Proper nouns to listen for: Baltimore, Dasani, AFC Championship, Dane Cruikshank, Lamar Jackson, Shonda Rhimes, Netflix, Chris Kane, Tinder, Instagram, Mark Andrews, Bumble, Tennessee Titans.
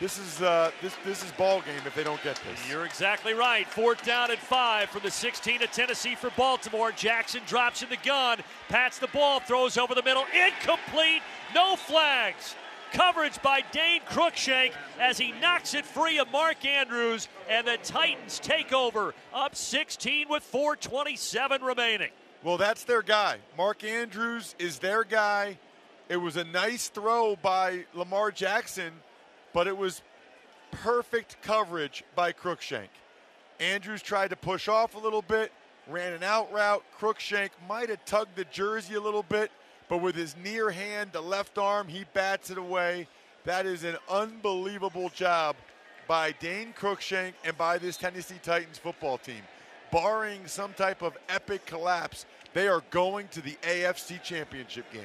This is ball game if they don't get this. You're exactly right. 4th down and 5 from the 16 of Tennessee for Baltimore. Jackson drops in the gun, pats the ball, throws over the middle, incomplete, no flags. Coverage by Dane Cruikshank as he knocks it free of Mark Andrews, and the Titans take over, up 16 with 4:27 remaining. Well, that's their guy. Mark Andrews is their guy. It was a nice throw by Lamar Jackson, but it was perfect coverage by Cruikshank. Andrews tried to push off a little bit, ran an out route. Cruikshank might have tugged the jersey a little bit, but with his near hand, the left arm, he bats it away. That is an unbelievable job by Dane Cruikshank and by this Tennessee Titans football team. Barring some type of epic collapse, they are going to the AFC Championship game.